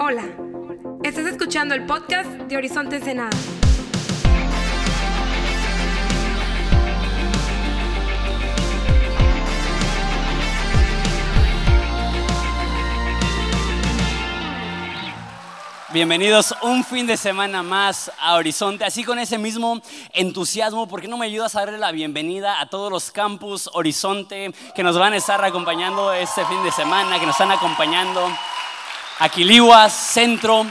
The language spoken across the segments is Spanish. Hola, estás escuchando el podcast de Horizonte Ensenada. Bienvenidos un fin de semana más a Horizonte, así con ese mismo entusiasmo. ¿Por qué no me ayudas a darle la bienvenida a todos los campus Horizonte que nos van a estar acompañando este fin de semana, que nos están acompañando Aquiliguas, Centro?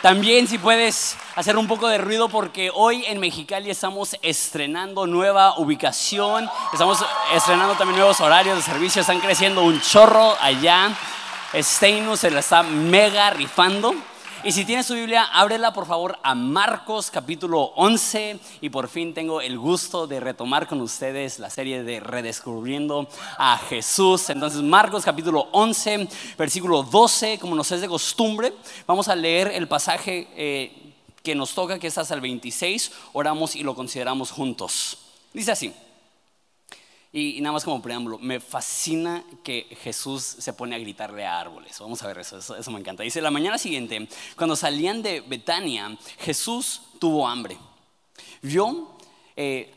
También si puedes hacer un poco de ruido, porque hoy en Mexicali estamos estrenando nueva ubicación, estamos estrenando también nuevos horarios de servicio, están creciendo un chorro allá. Steinus se la está mega rifando. Y si tienes tu Biblia, ábrela por favor a Marcos capítulo 11. Y por fin tengo el gusto de retomar con ustedes la serie de Redescubriendo a Jesús. Entonces Marcos capítulo 11, versículo 12, como nos es de costumbre, vamos a leer el pasaje que nos toca, que es hasta el 26. Oramos y lo consideramos juntos. Dice así. Y nada más como preámbulo, me fascina que Jesús se pone a gritarle a árboles. Vamos a ver eso me encanta. Dice, la mañana siguiente, cuando salían de Betania, Jesús tuvo hambre. Vio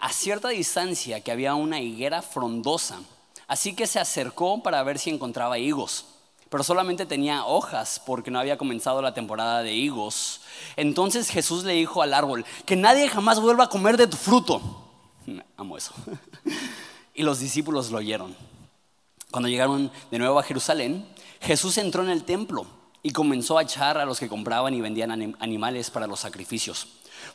a cierta distancia que había una higuera frondosa, así que se acercó para ver si encontraba higos. Pero solamente tenía hojas porque no había comenzado la temporada de higos. Entonces Jesús le dijo al árbol, que nadie jamás vuelva a comer de tu fruto. Amo eso. Y los discípulos lo oyeron. Cuando llegaron de nuevo a Jerusalén, Jesús entró en el templo y comenzó a echar a los que compraban y vendían animales para los sacrificios.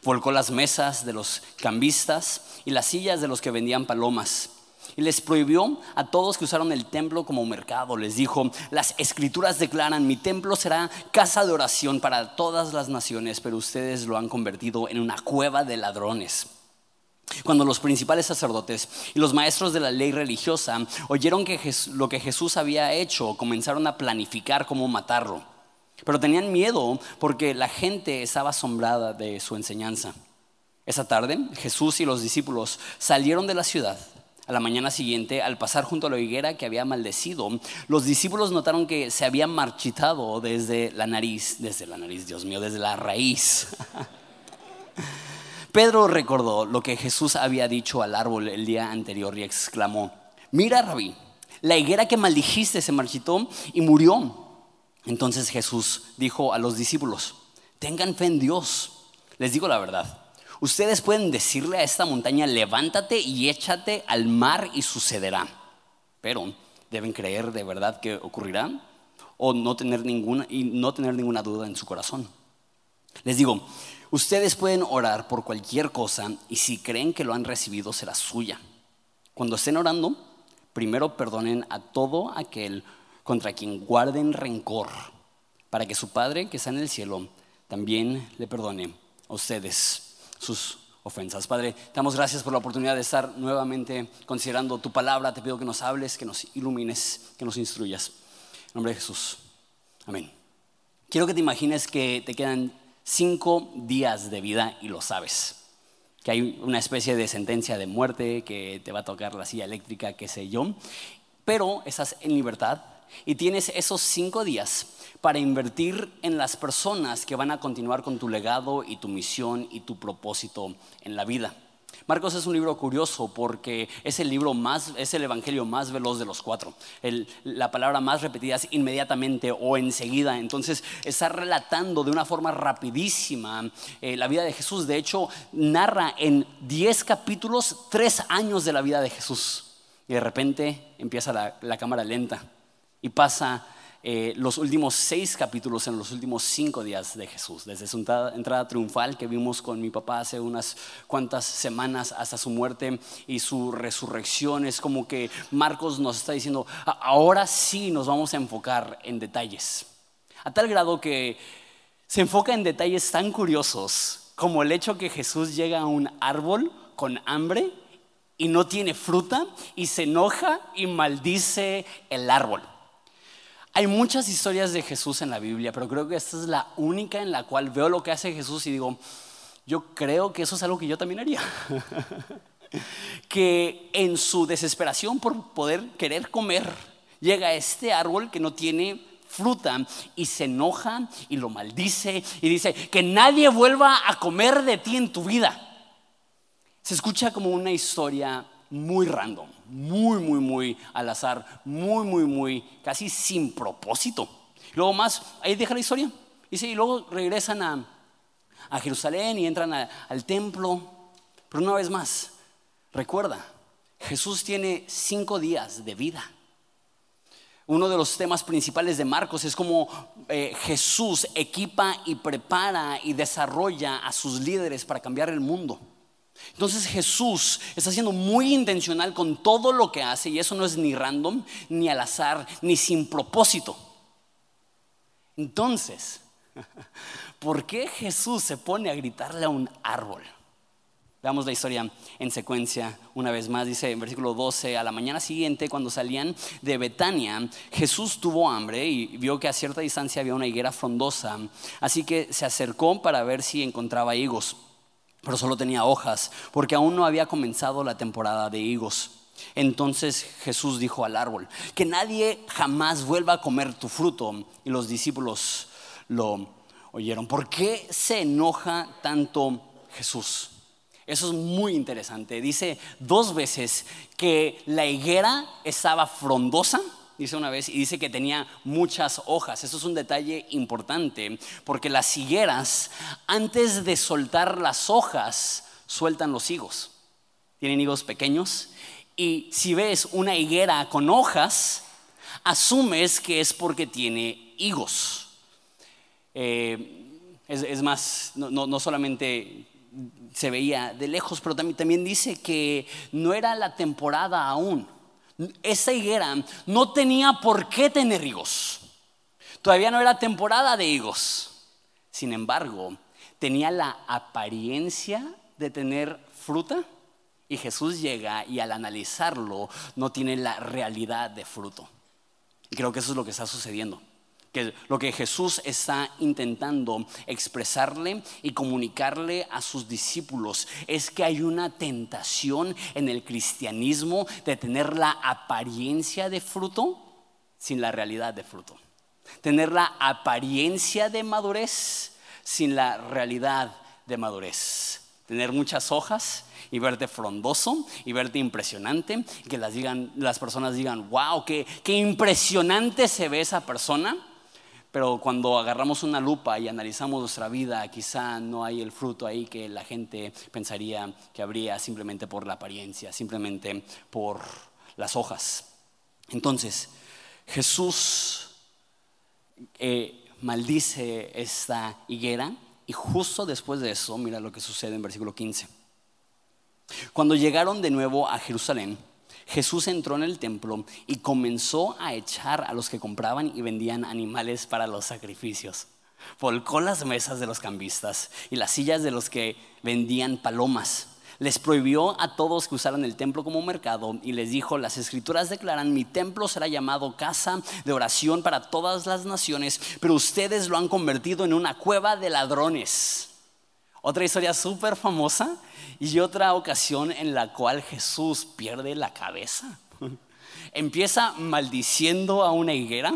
Volcó las mesas de los cambistas y las sillas de los que vendían palomas. Y les prohibió a todos que usaron el templo como mercado. Les dijo, las escrituras declaran, mi templo será casa de oración para todas las naciones, pero ustedes lo han convertido en una cueva de ladrones. Cuando los principales sacerdotes y los maestros de la ley religiosa oyeron que lo que Jesús había hecho, comenzaron a planificar cómo matarlo. Pero tenían miedo porque la gente estaba asombrada de su enseñanza. Esa tarde, Jesús y los discípulos salieron de la ciudad. A la mañana siguiente, al pasar junto a la higuera que había maldecido, los discípulos notaron que se había marchitado desde la nariz, Dios mío, desde la raíz. Pedro recordó lo que Jesús había dicho al árbol el día anterior y exclamó, mira, Rabí, la higuera que maldijiste se marchitó y murió. Entonces Jesús dijo a los discípulos, tengan fe en Dios. Les digo la verdad, ustedes pueden decirle a esta montaña, levántate y échate al mar y sucederá. Pero deben creer de verdad que ocurrirá o no tener ninguna duda en su corazón. Les digo, ustedes pueden orar por cualquier cosa y si creen que lo han recibido será suya. Cuando estén orando, primero perdonen a todo aquel contra quien guarden rencor, para que su Padre que está en el cielo también le perdone a ustedes sus ofensas. Padre, te damos gracias por la oportunidad de estar nuevamente considerando tu palabra. Te pido que nos hables, que nos ilumines, que nos instruyas. En nombre de Jesús. Amén. Quiero que te imagines que te quedan 5 días de vida y lo sabes, que hay una especie de sentencia de muerte, que te va a tocar la silla eléctrica, qué sé yo, pero estás en libertad y tienes esos 5 días para invertir en las personas que van a continuar con tu legado y tu misión y tu propósito en la vida. Marcos es un libro curioso porque es el evangelio más veloz de los 4. La palabra más repetida es inmediatamente o enseguida. Entonces está relatando de una forma rapidísima la vida de Jesús. De hecho, narra en 10 capítulos 3 años de la vida de Jesús. Y de repente empieza la cámara lenta y pasa los últimos 6 capítulos en los últimos 5 días de Jesús, desde su entrada triunfal que vimos con mi papá hace unas cuantas semanas hasta su muerte y su resurrección. Es como que Marcos nos está diciendo, ahora sí nos vamos a enfocar en detalles, a tal grado que se enfoca en detalles tan curiosos como el hecho que Jesús llega a un árbol con hambre y no tiene fruta y se enoja y maldice el árbol. Hay muchas historias de Jesús en la Biblia, pero creo que esta es la única en la cual veo lo que hace Jesús y digo, yo creo que eso es algo que yo también haría. Que en su desesperación por poder querer comer, llega a este árbol que no tiene fruta y se enoja y lo maldice y dice que nadie vuelva a comer de ti en tu vida. Se escucha como una historia muy random, muy al azar, muy casi sin propósito. Luego más, ahí deja la historia. Y luego regresan a Jerusalén y entran al templo. Pero una vez más, recuerda, Jesús tiene 5 días de vida. Uno de los temas principales de Marcos es cómo Jesús equipa y prepara y desarrolla a sus líderes para cambiar el mundo. Entonces Jesús está siendo muy intencional con todo lo que hace, y eso no es ni random, ni al azar, ni sin propósito. Entonces, ¿por qué Jesús se pone a gritarle a un árbol? Veamos la historia en secuencia una vez más. Dice en versículo 12: a la mañana siguiente, cuando salían de Betania, Jesús tuvo hambre y vio que a cierta distancia había una higuera frondosa, así que se acercó para ver si encontraba higos, pero solo tenía hojas, porque aún no había comenzado la temporada de higos. Entonces Jesús dijo al árbol: que nadie jamás vuelva a comer tu fruto. Y los discípulos lo oyeron. ¿Por qué se enoja tanto Jesús? Eso es muy interesante. Dice 2 veces que la higuera estaba frondosa, dice una vez, y dice que tenía muchas hojas. Eso es un detalle importante, porque las higueras, antes de soltar las hojas, sueltan los higos. Tienen higos pequeños. Y si ves una higuera con hojas, asumes que es porque tiene higos. Es más, no solamente se veía de lejos, pero también dice que no era la temporada aún. Esa higuera no tenía por qué tener higos. Todavía no era temporada de higos. Sin embargo, tenía la apariencia de tener fruta. Y Jesús llega y al analizarlo no tiene la realidad de fruto. Y creo que eso es lo que está sucediendo. Que lo que Jesús está intentando expresarle y comunicarle a sus discípulos es que hay una tentación en el cristianismo de tener la apariencia de fruto sin la realidad de fruto. Tener la apariencia de madurez sin la realidad de madurez. Tener muchas hojas y verte frondoso y verte impresionante, y que las personas digan: wow, qué impresionante se ve esa persona. Pero cuando agarramos una lupa y analizamos nuestra vida, quizá no hay el fruto ahí que la gente pensaría que habría, simplemente por la apariencia, simplemente por las hojas. Entonces Jesús maldice esta higuera, y justo después de eso, mira lo que sucede en versículo 15. Cuando llegaron de nuevo a Jerusalén, Jesús entró en el templo y comenzó a echar a los que compraban y vendían animales para los sacrificios. Volcó las mesas de los cambistas y las sillas de los que vendían palomas. Les prohibió a todos que usaran el templo como mercado y les dijo: las escrituras declaran, mi templo será llamado casa de oración para todas las naciones, pero ustedes lo han convertido en una cueva de ladrones. Otra historia súper famosa y otra ocasión en la cual Jesús pierde la cabeza. Empieza maldiciendo a una higuera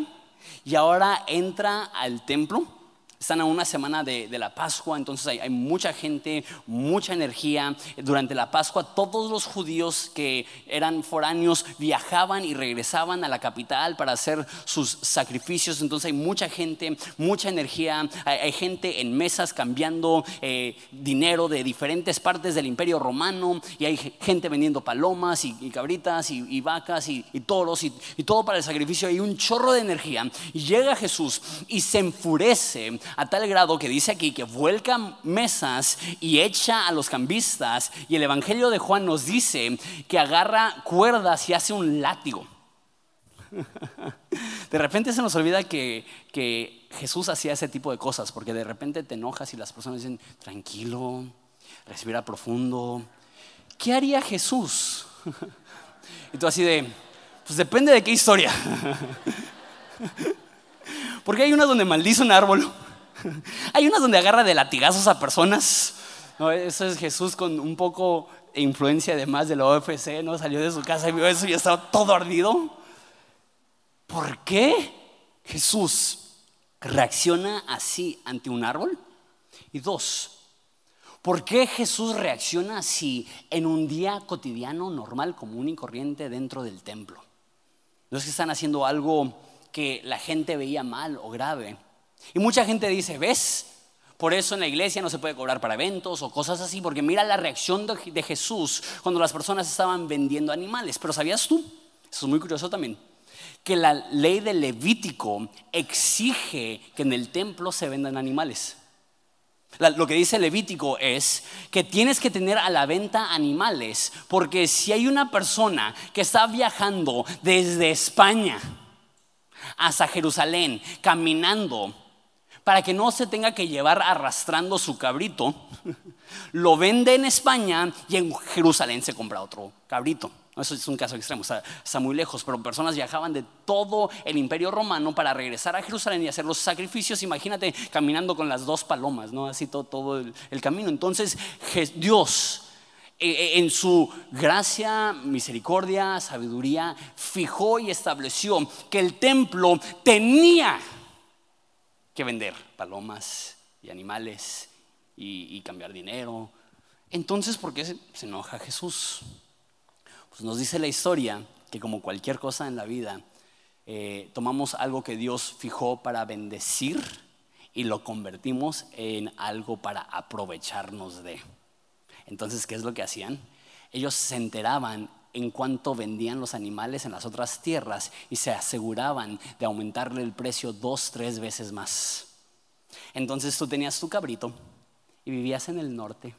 y ahora entra al templo. Están a una semana de la Pascua, entonces hay mucha gente, mucha energía. Durante la Pascua todos los judíos que eran foráneos viajaban y regresaban a la capital para hacer sus sacrificios. Entonces hay mucha gente, mucha energía. Hay gente en mesas cambiando dinero de diferentes partes del Imperio Romano, y hay gente vendiendo palomas y cabritas y vacas y toros y todo para el sacrificio. Hay un chorro de energía. Y llega Jesús y se enfurece a tal grado que dice aquí que vuelca mesas y echa a los cambistas, y el evangelio de Juan nos dice que agarra cuerdas y hace un látigo. De repente se nos olvida que Jesús hacía ese tipo de cosas, porque de repente te enojas y las personas dicen: tranquilo, respira profundo. ¿Qué haría Jesús? Y tú así de: pues depende de qué historia. Porque hay unas donde maldice un árbol. Hay unas donde agarra de latigazos a personas. No, eso es Jesús con un poco de influencia además de la OFC, ¿no? Salió de su casa y vio eso y estaba todo ardido. ¿Por qué Jesús reacciona así ante un árbol. Y dos, ¿por qué Jesús reacciona así en un día cotidiano, normal, común y corriente dentro del templo? No es que están haciendo algo que la gente veía mal o grave. Y mucha gente dice, ¿ves? Por eso en la iglesia no se puede cobrar para eventos o cosas así, porque mira la reacción de Jesús cuando las personas estaban vendiendo animales. Pero ¿sabías tú? Eso es muy curioso también, que la ley de Levítico exige que en el templo se vendan animales. Lo que dice Levítico es que tienes que tener a la venta animales, porque si hay una persona que está viajando desde España hasta Jerusalén caminando, para que no se tenga que llevar arrastrando su cabrito, lo vende en España y en Jerusalén se compra otro cabrito. Eso es un caso extremo, está muy lejos, pero personas viajaban de todo el Imperio Romano para regresar a Jerusalén y hacer los sacrificios. Imagínate caminando con las dos palomas, ¿no? Así todo el camino. Entonces Dios, en su gracia, misericordia, sabiduría, fijó y estableció que el templo tenía que vender palomas y animales y cambiar dinero. Entonces, ¿por qué se enoja Jesús? Pues nos dice la historia que, como cualquier cosa en la vida, tomamos algo que Dios fijó para bendecir y lo convertimos en algo para aprovecharnos de. Entonces, ¿qué es lo que hacían? Ellos se enteraban en cuánto vendían los animales en las otras tierras y se aseguraban de aumentarle el precio 2-3 veces más. Entonces tú tenías tu cabrito y vivías en el norte.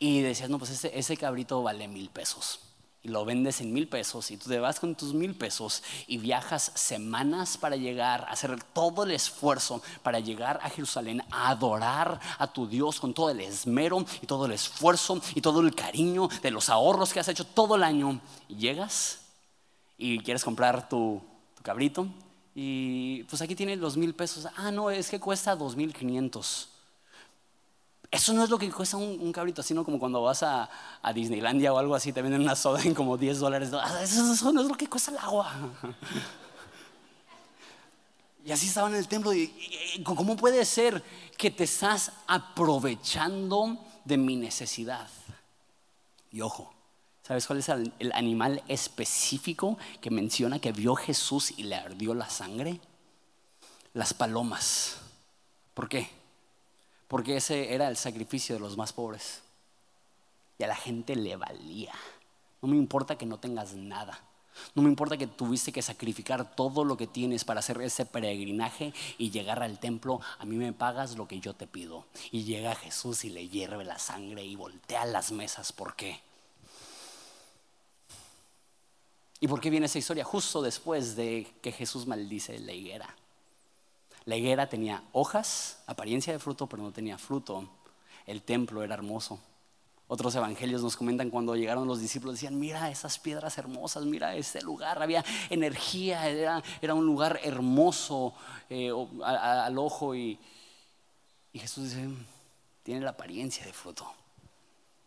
Y decías, no, pues ese cabrito vale $1,000. Y lo vendes en $1,000 y tú te vas con tus $1,000 y viajas semanas para llegar, hacer todo el esfuerzo para llegar a Jerusalén, a adorar a tu Dios con todo el esmero y todo el esfuerzo y todo el cariño de los ahorros que has hecho todo el año. Y llegas y quieres comprar tu cabrito y pues aquí tienes los $1,000. Ah, no, es que cuesta 2,500. Eso no es lo que cuesta un cabrito, sino como cuando vas a Disneylandia o algo así, te venden una soda en como $10. Eso no es lo que cuesta el agua. Y así estaban en el templo. ¿Cómo puede ser que te estás aprovechando de mi necesidad? Y ojo, ¿sabes cuál es el animal específico que menciona que vio Jesús y le ardió la sangre? Las palomas. ¿Por qué? Porque ese era el sacrificio de los más pobres. Y a la gente le valía. No me importa que no tengas nada. No me importa que tuviste que sacrificar todo lo que tienes para hacer ese peregrinaje y llegar al templo. A mí me pagas lo que yo te pido. Y llega Jesús y le hierve la sangre y voltea las mesas. ¿Por qué? ¿Y por qué viene esa historia? Justo después de que Jesús maldice la higuera. La higuera tenía hojas, apariencia de fruto, pero no tenía fruto. El templo era hermoso. Otros evangelios nos comentan cuando llegaron los discípulos, decían, mira esas piedras hermosas, mira este lugar, había energía, era un lugar hermoso al ojo. Y Jesús dice, tiene la apariencia de fruto.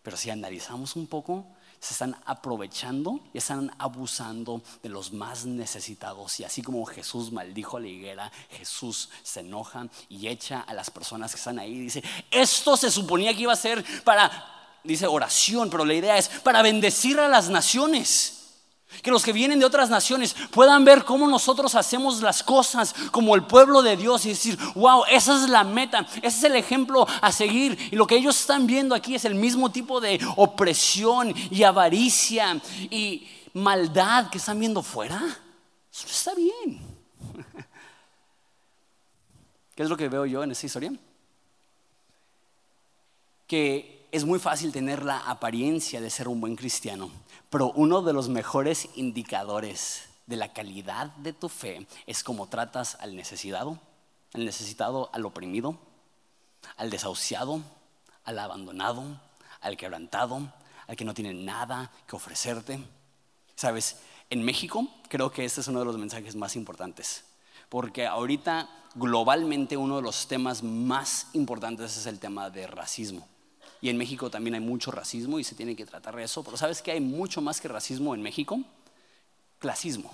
Pero si analizamos un poco, se están aprovechando y están abusando de los más necesitados. Y así como Jesús maldijo a la higuera, Jesús se enoja y echa a las personas que están ahí. Dice, esto se suponía que iba a ser para, dice, oración, pero la idea es para bendecir a las naciones. Que los que vienen de otras naciones puedan ver cómo nosotros hacemos las cosas como el pueblo de Dios y decir, wow, esa es la meta, ese es el ejemplo a seguir. Y lo que ellos están viendo aquí es el mismo tipo de opresión y avaricia y maldad que están viendo fuera. Eso está bien. ¿Qué es lo que veo yo en esta historia? Que es muy fácil tener la apariencia de ser un buen cristiano. Pero uno de los mejores indicadores de la calidad de tu fe es cómo tratas al necesitado, al oprimido, al desahuciado, al abandonado, al quebrantado, al que no tiene nada que ofrecerte. Sabes, en México creo que este es uno de los mensajes más importantes, porque ahorita globalmente uno de los temas más importantes es el tema de racismo. Y en México también hay mucho racismo y se tiene que tratar de eso. Pero ¿sabes qué hay mucho más que racismo en México? Clasismo.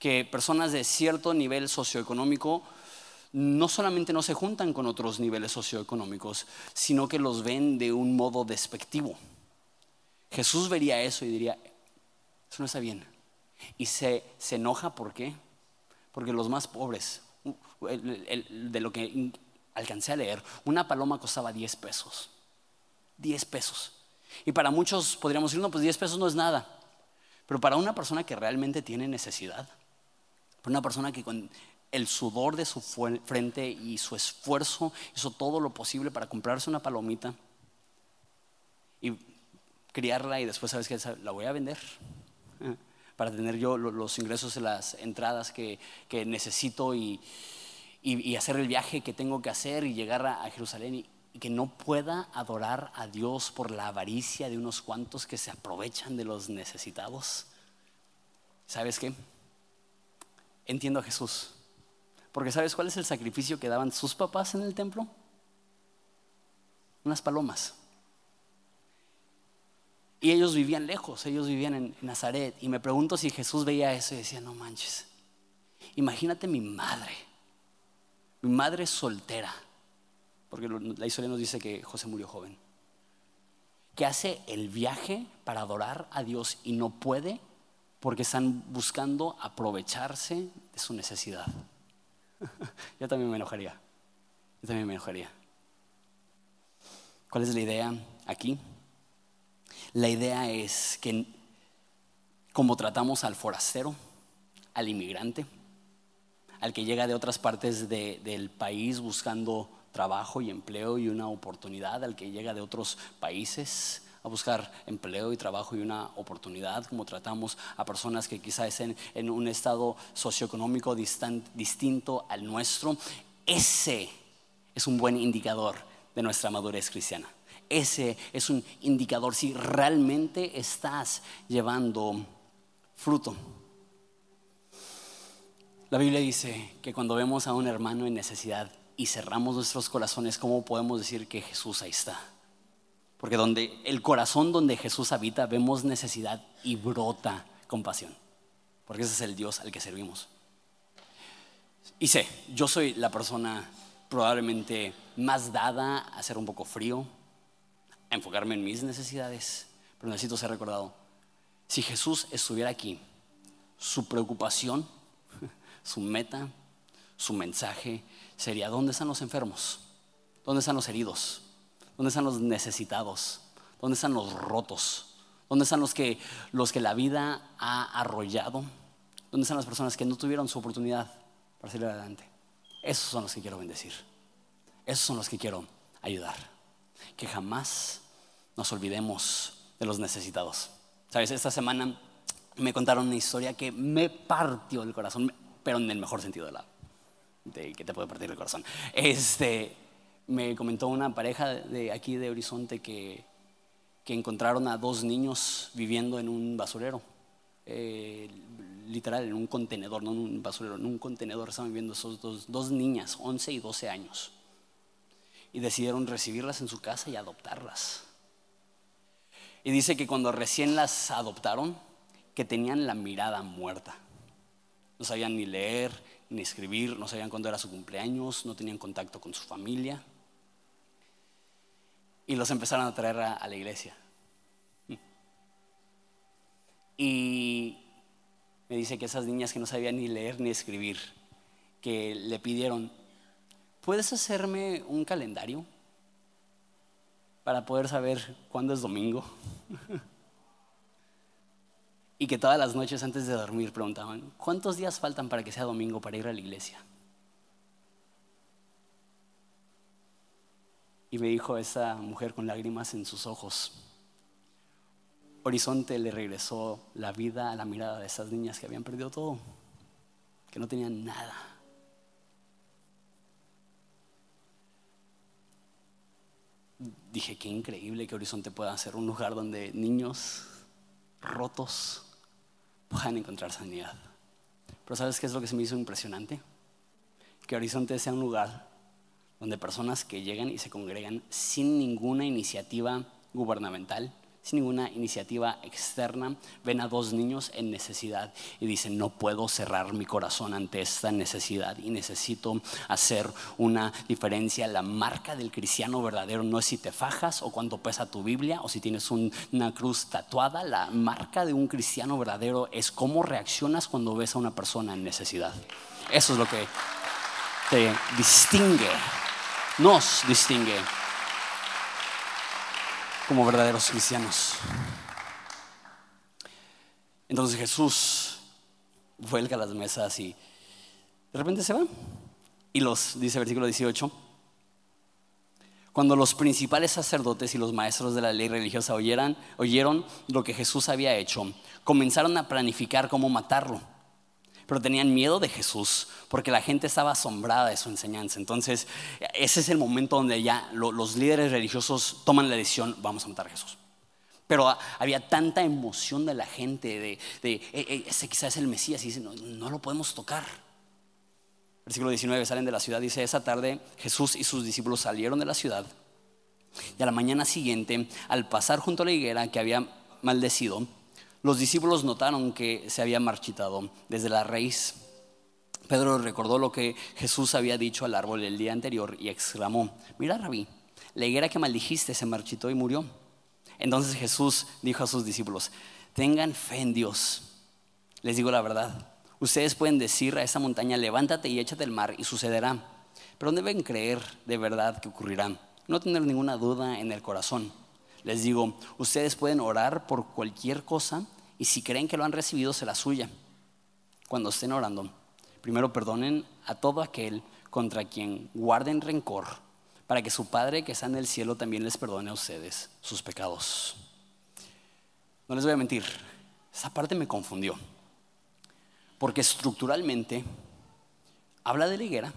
que personas de cierto nivel socioeconómico no solamente no se juntan con otros niveles socioeconómicos, sino que los ven de un modo despectivo. Jesús vería eso y diría, eso no está bien. Y se enoja, ¿por qué? Porque los más pobres, de lo que alcancé a leer, una paloma costaba 10 pesos. 10 pesos. Y para muchos podríamos decir, no, pues 10 pesos no es nada. Pero para una persona que realmente tiene necesidad, para una persona que con el sudor de su frente y su esfuerzo hizo todo lo posible para comprarse una palomita y criarla, y después, ¿sabes qué? La voy a vender para tener yo los ingresos de las entradas que necesito y hacer el viaje que tengo que hacer y llegar a Jerusalén, y que no pueda adorar a Dios por la avaricia de unos cuantos que se aprovechan de los necesitados. ¿Sabes qué? Entiendo a Jesús, porque ¿sabes cuál es el sacrificio que daban sus papás en el templo? Unas palomas. Y ellos vivían lejos, ellos vivían en Nazaret. Y me pregunto si Jesús veía eso y decía, no manches, imagínate mi madre soltera, porque la historia nos dice que José murió joven, que hace el viaje para adorar a Dios y no puede porque están buscando aprovecharse de su necesidad. Yo también me enojaría, yo también me enojaría. ¿Cuál es la idea aquí? La idea es que como tratamos al forastero, al inmigrante, al que llega de otras partes del país buscando trabajo y empleo y una oportunidad, al que llega de otros países a buscar empleo y trabajo y una oportunidad, como tratamos a personas que quizás estén en un estado socioeconómico distinto al nuestro, ese es un buen indicador de nuestra madurez cristiana. Ese es un indicador si realmente estás llevando fruto. La Biblia dice que cuando vemos a un hermano en necesidad y cerramos nuestros corazones, ¿cómo podemos decir que Jesús ahí está? Porque el corazón donde Jesús habita, vemos necesidad y brota compasión, porque ese es el Dios al que servimos. Y sé, yo soy la persona probablemente más dada a ser un poco frío, a enfocarme en mis necesidades, pero necesito ser recordado. Si Jesús estuviera aquí, su preocupación, su meta, su mensaje sería: ¿dónde están los enfermos? ¿Dónde están los heridos? ¿Dónde están los necesitados? ¿Dónde están los rotos? ¿Dónde están los que la vida ha arrollado? ¿Dónde están las personas que no tuvieron su oportunidad para salir adelante? Esos son los que quiero bendecir. Esos son los que quiero ayudar. Que jamás nos olvidemos de los necesitados. ¿Sabes? Esta semana me contaron una historia que me partió el corazón, pero en el mejor sentido de que te puede partir el corazón. Me comentó una pareja de aquí de Horizonte que encontraron a dos niños viviendo en un basurero. Literal, en un contenedor, no en un basurero, en un contenedor estaban viviendo esos dos niñas, 11 y 12 años. Y decidieron recibirlas en su casa y adoptarlas. Y dice que cuando recién las adoptaron, que tenían la mirada muerta. No sabían ni leer, ni escribir, no sabían cuándo era su cumpleaños, no tenían contacto con su familia. Y los empezaron a traer a la iglesia. Y me dice que esas niñas que no sabían ni leer ni escribir, que le pidieron, ¿puedes hacerme un calendario para poder saber cuándo es domingo? Y que todas las noches antes de dormir preguntaban, ¿cuántos días faltan para que sea domingo para ir a la iglesia? Y me dijo esa mujer con lágrimas en sus ojos, Horizonte le regresó la vida a la mirada de esas niñas que habían perdido todo, que no tenían nada. Dije, qué increíble que Horizonte pueda ser un lugar donde niños rotos puedan encontrar sanidad. Pero ¿sabes qué es lo que se me hizo impresionante? Que Horizonte sea un lugar donde personas que llegan y se congregan sin ninguna iniciativa gubernamental, sin ninguna iniciativa externa, ven a dos niños en necesidad y dicen: no puedo cerrar mi corazón ante esta necesidad y necesito hacer una diferencia. La marca del cristiano verdadero no es si te fajas o cuánto pesa tu Biblia o si tienes una cruz tatuada. La marca de un cristiano verdadero es cómo reaccionas cuando ves a una persona en necesidad. Eso es lo que te distingue, nos distingue como verdaderos cristianos. Entonces Jesús vuelca las mesas y de repente se va. Y los, dice versículo 18, cuando los principales sacerdotes y los maestros de la ley religiosa oyeron lo que Jesús había hecho, comenzaron a planificar cómo matarlo. Pero tenían miedo de Jesús porque la gente estaba asombrada de su enseñanza. Entonces ese es el momento donde ya los líderes religiosos toman la decisión: vamos a matar a Jesús. Pero había tanta emoción de la gente de ese quizás es el Mesías, y dicen: no lo podemos tocar. Versículo 19, salen de la ciudad, dice: esa tarde Jesús y sus discípulos salieron de la ciudad, y a la mañana siguiente, al pasar junto a la higuera que había maldecido, los discípulos notaron que se había marchitado desde la raíz. Pedro recordó lo que Jesús había dicho al árbol el día anterior y exclamó: mira, Rabí, la higuera que maldijiste se marchitó y murió. Entonces Jesús dijo a sus discípulos: tengan fe en Dios. Les digo la verdad, ustedes pueden decir a esa montaña: levántate y échate al mar, y sucederá. Pero deben creer de verdad que ocurrirá, no tener ninguna duda en el corazón. Les digo, ustedes pueden orar por cualquier cosa, y si creen que lo han recibido, será suya. Cuando estén orando, primero perdonen a todo aquel contra quien guarden rencor, para que su Padre que está en el cielo también les perdone a ustedes sus pecados. No les voy a mentir, esa parte me confundió, porque estructuralmente habla de la higuera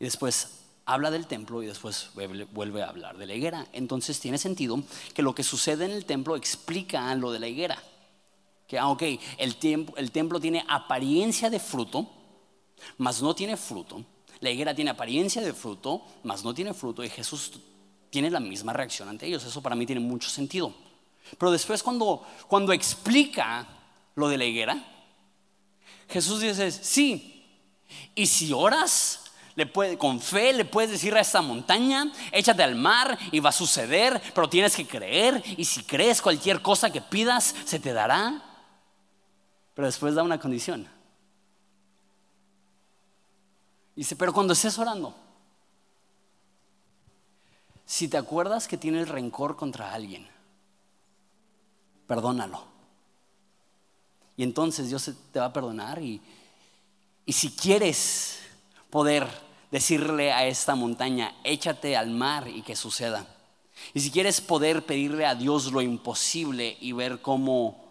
y después habla del templo y después vuelve a hablar de la higuera. Entonces tiene sentido que lo que sucede en el templo explica lo de la higuera. Que el templo tiene apariencia de fruto, mas no tiene fruto. La higuera tiene apariencia de fruto, mas no tiene fruto. Y Jesús tiene la misma reacción ante ellos. Eso para mí tiene mucho sentido. Pero después cuando explica lo de la higuera, Jesús dice: sí, y si oras con fe le puedes decir a esta montaña: échate al mar, y va a suceder, pero tienes que creer, y si crees cualquier cosa que pidas se te dará. Pero después da una condición. Dice: pero cuando estés orando, si te acuerdas que tienes rencor contra alguien, perdónalo, y entonces Dios te va a perdonar. Y si quieres poder decirle a esta montaña: échate al mar, y que suceda. Y si quieres poder pedirle a Dios lo imposible y ver cómo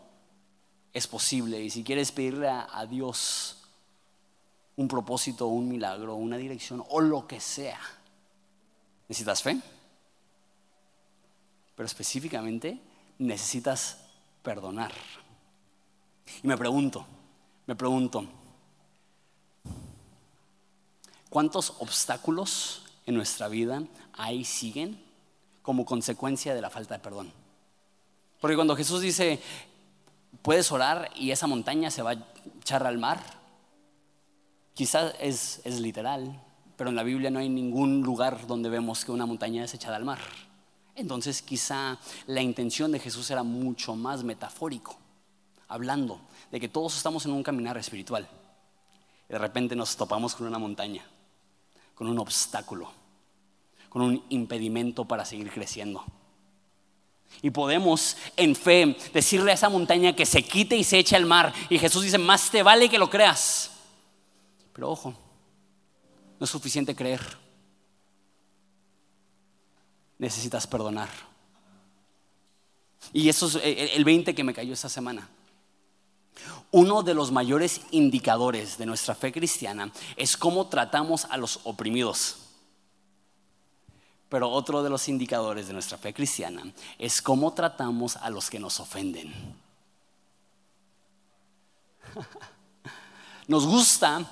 es posible. Y si quieres pedirle a Dios un propósito, un milagro, una dirección o lo que sea, necesitas fe, pero específicamente necesitas perdonar. Y me pregunto, ¿cuántos obstáculos en nuestra vida ahí siguen como consecuencia de la falta de perdón? Porque cuando Jesús dice: puedes orar y esa montaña se va a echar al mar, quizás es literal, pero en la Biblia no hay ningún lugar donde vemos que una montaña es echada al mar. Entonces quizá la intención de Jesús era mucho más metafórico, hablando de que todos estamos en un caminar espiritual. De repente nos topamos con una montaña, con un obstáculo, con un impedimento para seguir creciendo. Y podemos en fe decirle a esa montaña que se quite y se eche al mar. Y Jesús dice: más te vale que lo creas. Pero ojo, no es suficiente creer, necesitas perdonar. Y eso es el 20 que me cayó esta semana. Uno de los mayores indicadores de nuestra fe cristiana es cómo tratamos a los oprimidos. Pero otro de los indicadores de nuestra fe cristiana es cómo tratamos a los que nos ofenden. Nos gusta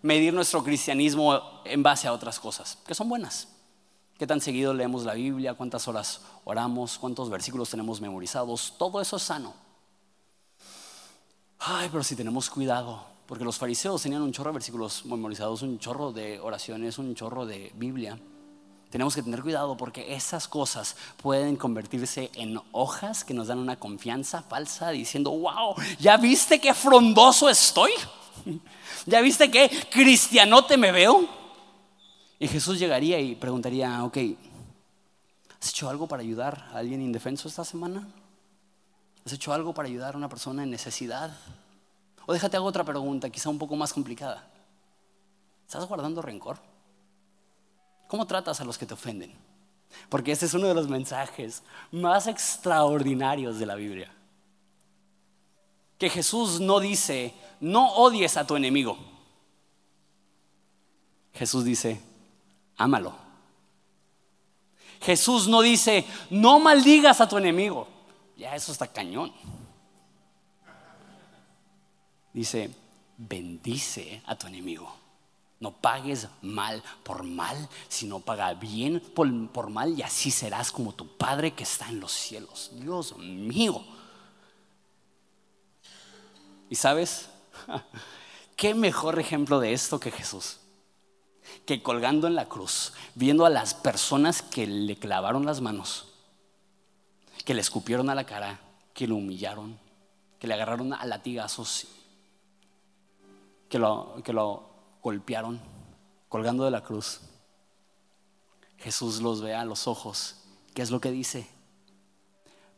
medir nuestro cristianismo en base a otras cosas que son buenas, qué tan seguido leemos la Biblia, cuántas horas oramos, cuántos versículos tenemos memorizados. Todo eso es sano. Ay, pero si tenemos cuidado, porque los fariseos tenían un chorro de versículos memorizados, un chorro de oraciones, un chorro de Biblia. Tenemos que tener cuidado porque esas cosas pueden convertirse en hojas que nos dan una confianza falsa diciendo, wow, ¿ya viste qué frondoso estoy? ¿Ya viste qué cristianote me veo? Y Jesús llegaría y preguntaría, ok, ¿has hecho algo para ayudar a alguien indefenso esta semana? ¿Has hecho algo para ayudar a una persona en necesidad? O déjate hago otra pregunta, quizá un poco más complicada. ¿Estás guardando rencor? ¿Cómo tratas a los que te ofenden? Porque este es uno de los mensajes más extraordinarios de la Biblia. Que Jesús no dice, no odies a tu enemigo. Jesús dice, ámalo. Jesús no dice, no maldigas a tu enemigo. Ya eso está cañón. Dice, bendice a tu enemigo. No pagues mal por mal, sino paga bien por mal, y así serás como tu Padre que está en los cielos. Dios mío. ¿Y sabes? ¿Qué mejor ejemplo de esto que Jesús? Que colgando en la cruz, viendo a las personas que le clavaron las manos, que le escupieron a la cara, que lo humillaron, que le agarraron a latigazos, que lo golpearon, colgando de la cruz, Jesús los ve a los ojos. ¿Qué es lo que dice?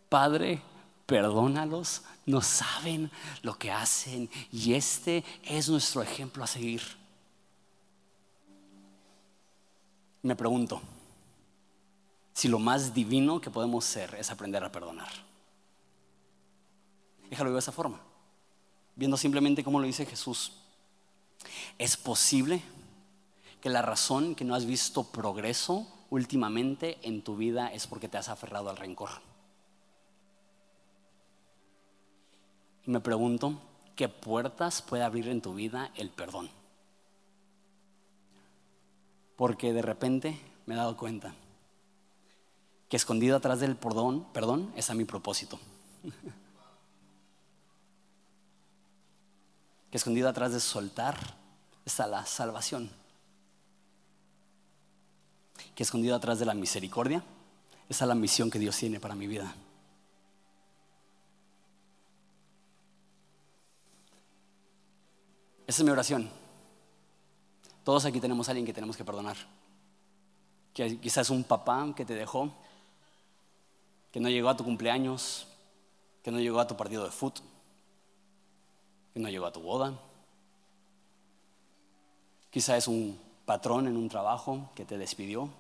Padre, perdónalos, no saben lo que hacen. Y este es nuestro ejemplo a seguir. Me pregunto si lo más divino que podemos ser es aprender a perdonar. Déjalo de esa forma, viendo simplemente cómo lo dice Jesús. Es posible que la razón que no has visto progreso últimamente en tu vida es porque te has aferrado al rencor. Y me pregunto, ¿qué puertas puede abrir en tu vida el perdón? Porque de repente me he dado cuenta que escondido atrás del perdón está mi propósito. Que escondido atrás de soltar está la salvación. Que escondido atrás de la misericordia está la misión que Dios tiene para mi vida. Esa es mi oración. Todos aquí tenemos a alguien que tenemos que perdonar. Que quizás un papá que te dejó, que no llegó a tu cumpleaños, que no llegó a tu partido de fútbol, que no llegó a tu boda. Quizá es un patrón en un trabajo que te despidió,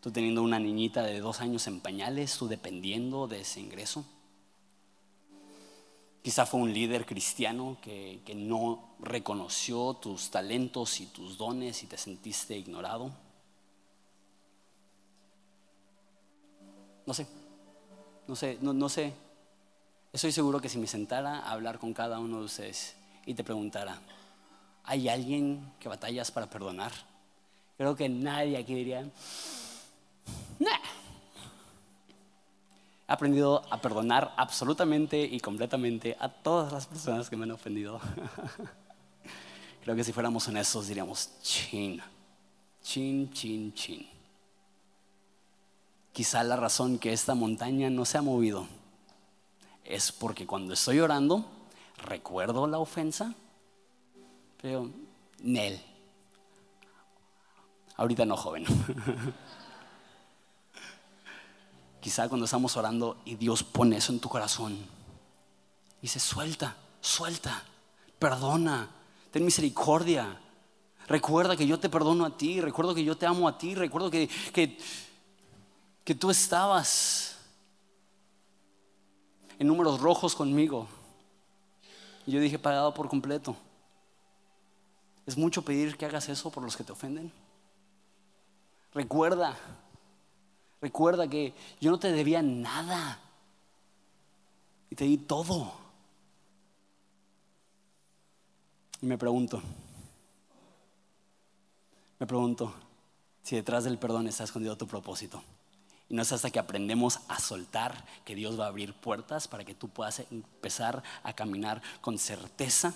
tú teniendo una niñita de 2 años en pañales, tú dependiendo de ese ingreso. Quizá fue un líder cristiano que no reconoció tus talentos y tus dones y te sentiste ignorado. No sé. Estoy seguro que si me sentara a hablar con cada uno de ustedes y te preguntara, ¿hay alguien que batallas para perdonar? Creo que nadie aquí diría, nah. He aprendido a perdonar absolutamente y completamente a todas las personas que me han ofendido. Creo que si fuéramos honestos diríamos, chin. Quizá la razón que esta montaña no se ha movido es porque cuando estoy orando recuerdo la ofensa, pero nel, ahorita no, joven. Quizá cuando estamos orando y Dios pone eso en tu corazón y dice, suelta, perdona, ten misericordia, recuerda que yo te perdono a ti, recuerdo que yo te amo a ti, recuerdo que tú estabas en números rojos conmigo. Y yo dije, pagado por completo. ¿Es mucho pedir que hagas eso por los que te ofenden? Recuerda que yo no te debía nada y te di todo. Y me pregunto, si detrás del perdón está escondido tu propósito. Y no es hasta que aprendemos a soltar que Dios va a abrir puertas para que tú puedas empezar a caminar con certeza,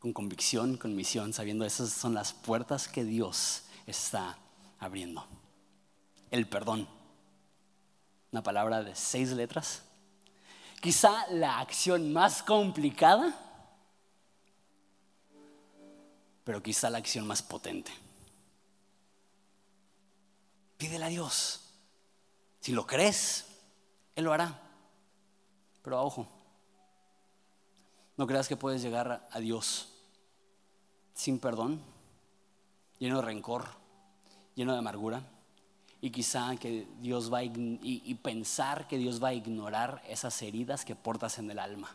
con convicción, con misión, sabiendo esas son las puertas que Dios está abriendo. El perdón, una palabra de 6 letras, quizá la acción más complicada, pero quizá la acción más potente. Pídele a Dios, si lo crees, Él lo hará, pero ojo, no creas que puedes llegar a Dios sin perdón, lleno de rencor, lleno de amargura, y quizá que Dios va a pensar que Dios va a ignorar esas heridas que portas en el alma.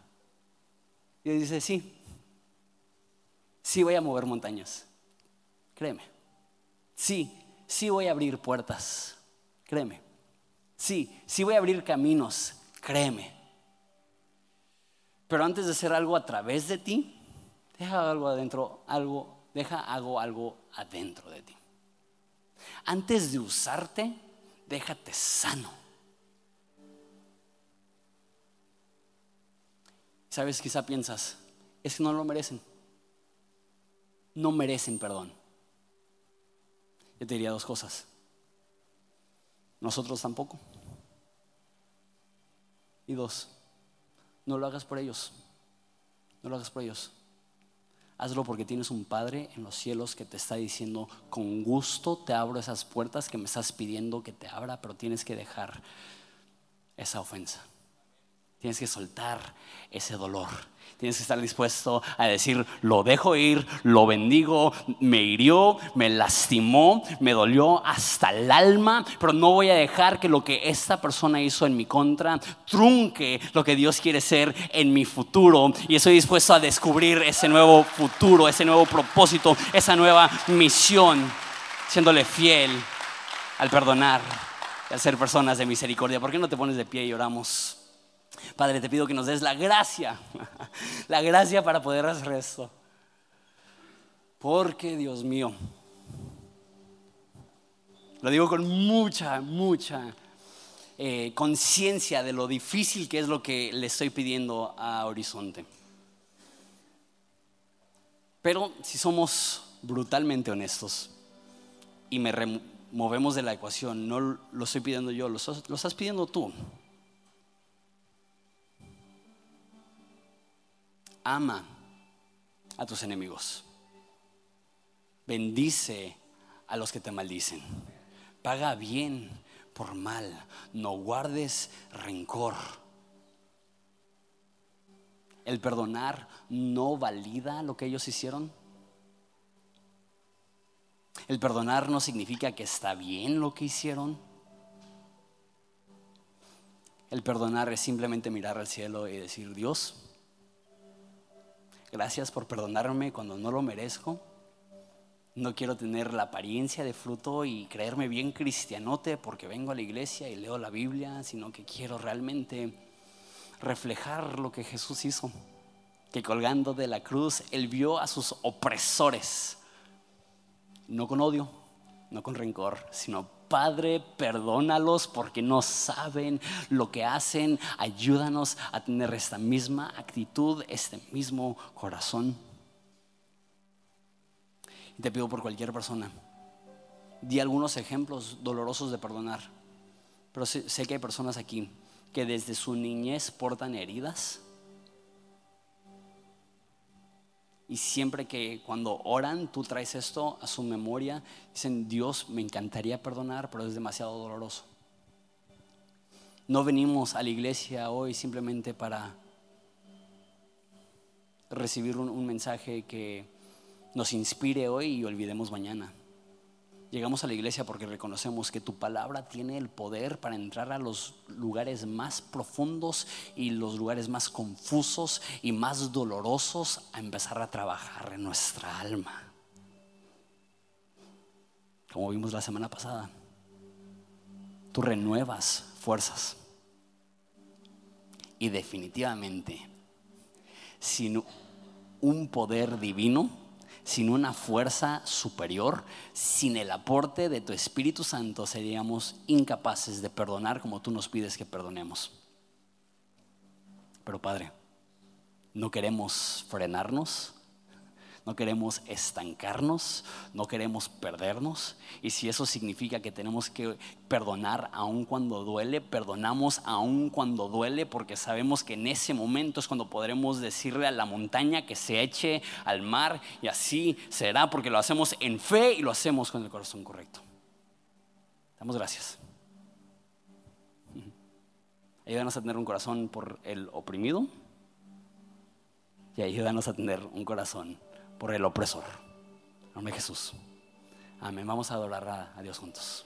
Y Dios dice, sí voy a mover montañas, créeme. Sí voy a abrir puertas, créeme. Sí voy a abrir caminos, créeme. Pero antes de hacer algo a través de ti, hago algo adentro de ti. Antes de usarte, déjate sano. Sabes, quizá piensas, es que no lo merecen. No merecen perdón. Yo te diría 2 cosas. Nosotros tampoco. Y 2, no lo hagas por ellos. No lo hagas por ellos. Hazlo porque tienes un Padre en los cielos que te está diciendo, con gusto te abro esas puertas que me estás pidiendo que te abra, pero tienes que dejar esa ofensa. Tienes que soltar ese dolor. Tienes que estar dispuesto a decir, lo dejo ir, lo bendigo, me hirió, me lastimó, me dolió hasta el alma, pero no voy a dejar que lo que esta persona hizo en mi contra trunque lo que Dios quiere ser en mi futuro. Y estoy dispuesto a descubrir ese nuevo futuro, ese nuevo propósito, esa nueva misión, siéndole fiel al perdonar y al ser personas de misericordia. ¿Por qué no te pones de pie y oramos? Padre, te pido que nos des la gracia para poder hacer esto. Porque, Dios mío, lo digo con mucha conciencia de lo difícil que es lo que le estoy pidiendo a Horizonte. Pero si somos brutalmente honestos y me removemos de la ecuación, no lo estoy pidiendo yo, lo estás pidiendo tú. Ama a tus enemigos. Bendice a los que te maldicen. Paga bien por mal. No guardes rencor. El perdonar no valida lo que ellos hicieron. El perdonar no significa que está bien lo que hicieron. El perdonar es simplemente mirar al cielo y decir, Dios, gracias por perdonarme cuando no lo merezco. No quiero tener la apariencia de fruto y creerme bien cristianote porque vengo a la iglesia y leo la Biblia, sino que quiero realmente reflejar lo que Jesús hizo, que colgando de la cruz Él vio a sus opresores, no con odio, no con rencor, sino Padre, perdónalos porque no saben lo que hacen. Ayúdanos a tener esta misma actitud, este mismo corazón. Y te pido por cualquier persona. Di algunos ejemplos dolorosos de perdonar. Pero sé que hay personas aquí que desde su niñez portan heridas. Y siempre que cuando oran, tú traes esto a su memoria, dicen, Dios, me encantaría perdonar, pero es demasiado doloroso. No venimos a la iglesia hoy simplemente para recibir un mensaje que nos inspire hoy y olvidemos mañana. Llegamos a la iglesia porque reconocemos que tu palabra tiene el poder para entrar a los lugares más profundos y los lugares más confusos y más dolorosos, a empezar a trabajar en nuestra alma. Como vimos la semana pasada, tú renuevas fuerzas. Y definitivamente, sin un poder divino, sin una fuerza superior, sin el aporte de tu Espíritu Santo, seríamos incapaces de perdonar como tú nos pides que perdonemos. Pero Padre, no queremos frenarnos, no queremos estancarnos, no queremos perdernos. Y si eso significa que tenemos que perdonar aun cuando duele, perdonamos aun cuando duele, porque sabemos que en ese momento es cuando podremos decirle a la montaña que se eche al mar, y así será, porque lo hacemos en fe y lo hacemos con el corazón correcto. Damos gracias. Ayúdanos a tener un corazón por el oprimido y ayúdanos a tener un corazón por el opresor. En el nombre de Jesús. Amén. Vamos a adorar a Dios juntos.